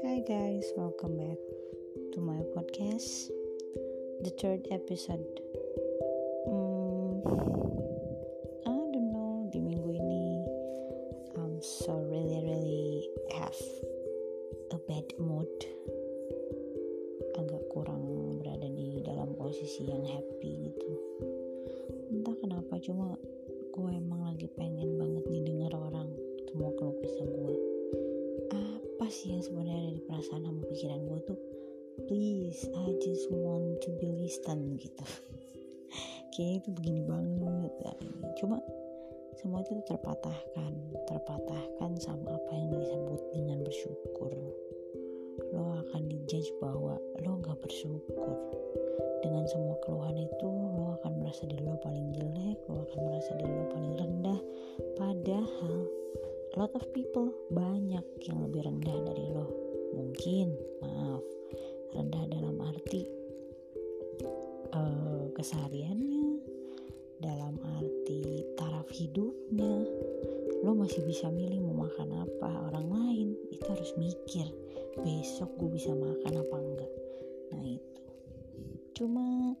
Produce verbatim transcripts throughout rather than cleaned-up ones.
Hi guys, welcome back to my podcast, the third episode. Hmm, I don't know, di minggu ini I'm so really really have a bad mood. Agak kurang berada di dalam posisi yang happy gitu. Entah kenapa, cuma gue emang lagi pengen banget nih denger orang semua keluh kesah gue. Apa sih yang sebenarnya ada di perasaan sama pikiran gue tuh? Please, I just want to be listened gitu. Kayaknya itu begini banget hari ini. Cuma semua itu terpatahkan, terpatahkan sama apa yang disebut dengan bersyukur. Lo akan dijudge bahwa lo nggak bersyukur. Dengan semua keluhan itu, lo akan merasa diri lo paling jelek, lo akan merasa diri lo paling rendah. Padahal a lot of people, banyak yang lebih rendah dari lo. Mungkin, maaf, rendah dalam arti uh, kesehariannya, dalam arti taraf hidupnya. Lo masih bisa milih mau makan apa. Orang lain itu harus mikir, besok gue bisa makan apa enggak. Nah itu, cuma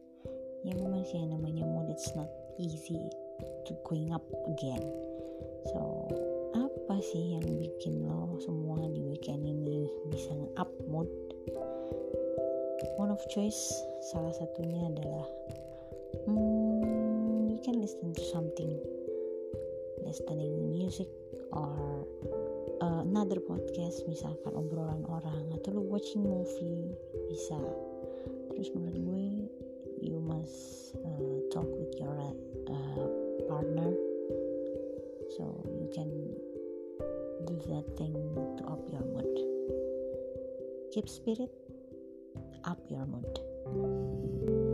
yang masih yang namanya mood, it's not easy to going up again. So apa sih yang bikin lo semua di weekend ini bisa nge-up mood? One of choice, salah satunya adalah hmm, you can listen to something, listening music or uh, another podcast, misalkan obrolan orang, atau lo watching movie bisa. Terus menurut gue you must uh, talk with your uh, partner, so you can do that thing to up your mood. Keep spirit, up your mood.